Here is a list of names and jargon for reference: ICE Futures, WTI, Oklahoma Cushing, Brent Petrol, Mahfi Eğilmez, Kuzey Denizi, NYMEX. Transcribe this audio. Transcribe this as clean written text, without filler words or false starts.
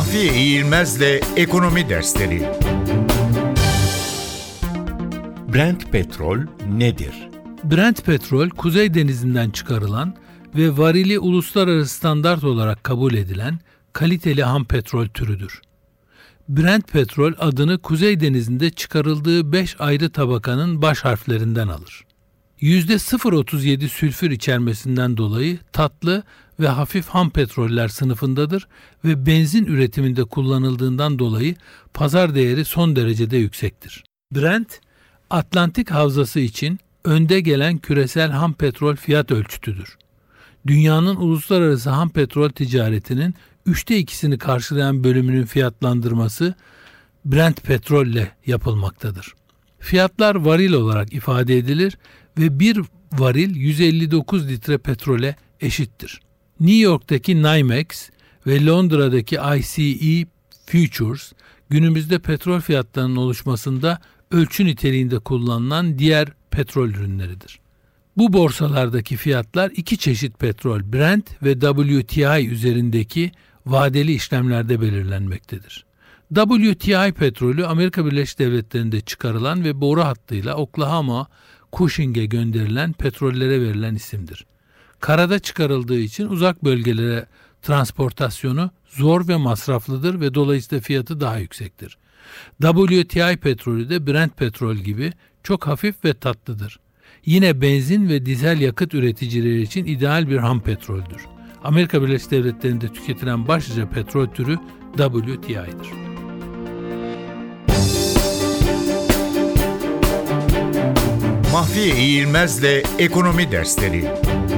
Mahfi Eğilmez'le ekonomi dersleri. Brent Petrol nedir? Brent Petrol, Kuzey Denizi'nden çıkarılan ve varili uluslararası standart olarak kabul edilen kaliteli ham petrol türüdür. Brent Petrol adını Kuzey Denizi'nde çıkarıldığı 5 ayrı tabakanın baş harflerinden alır. %0.37 sülfür içermesinden dolayı tatlı ve hafif ham petroller sınıfındadır ve benzin üretiminde kullanıldığından dolayı pazar değeri son derecede yüksektir. Brent, Atlantik Havzası için önde gelen küresel ham petrol fiyat ölçütüdür. Dünyanın uluslararası ham petrol ticaretinin 2/3'ünü karşılayan bölümünün fiyatlandırması Brent Petrol ile yapılmaktadır. Fiyatlar varil olarak ifade edilir ve bir varil 159 litre petrole eşittir. New York'taki NYMEX ve Londra'daki ICE Futures, günümüzde petrol fiyatlarının oluşmasında ölçü niteliğinde kullanılan diğer petrol ürünleridir. Bu borsalardaki fiyatlar iki çeşit petrol, Brent ve WTI üzerindeki vadeli işlemlerde belirlenmektedir. WTI petrolü Amerika Birleşik Devletleri'nde çıkarılan ve boru hattıyla Oklahoma Cushing'e gönderilen petrollere verilen isimdir. Karada çıkarıldığı için uzak bölgelere transportasyonu zor ve masraflıdır ve dolayısıyla fiyatı daha yüksektir. WTI petrolü de Brent petrol gibi çok hafif ve tatlıdır. Yine benzin ve dizel yakıt üreticileri için ideal bir ham petroldür. Amerika Birleşik Devletleri'nde tüketilen başlıca petrol türü WTI'dir. Mahfi Eğilmez'le ekonomi dersleri.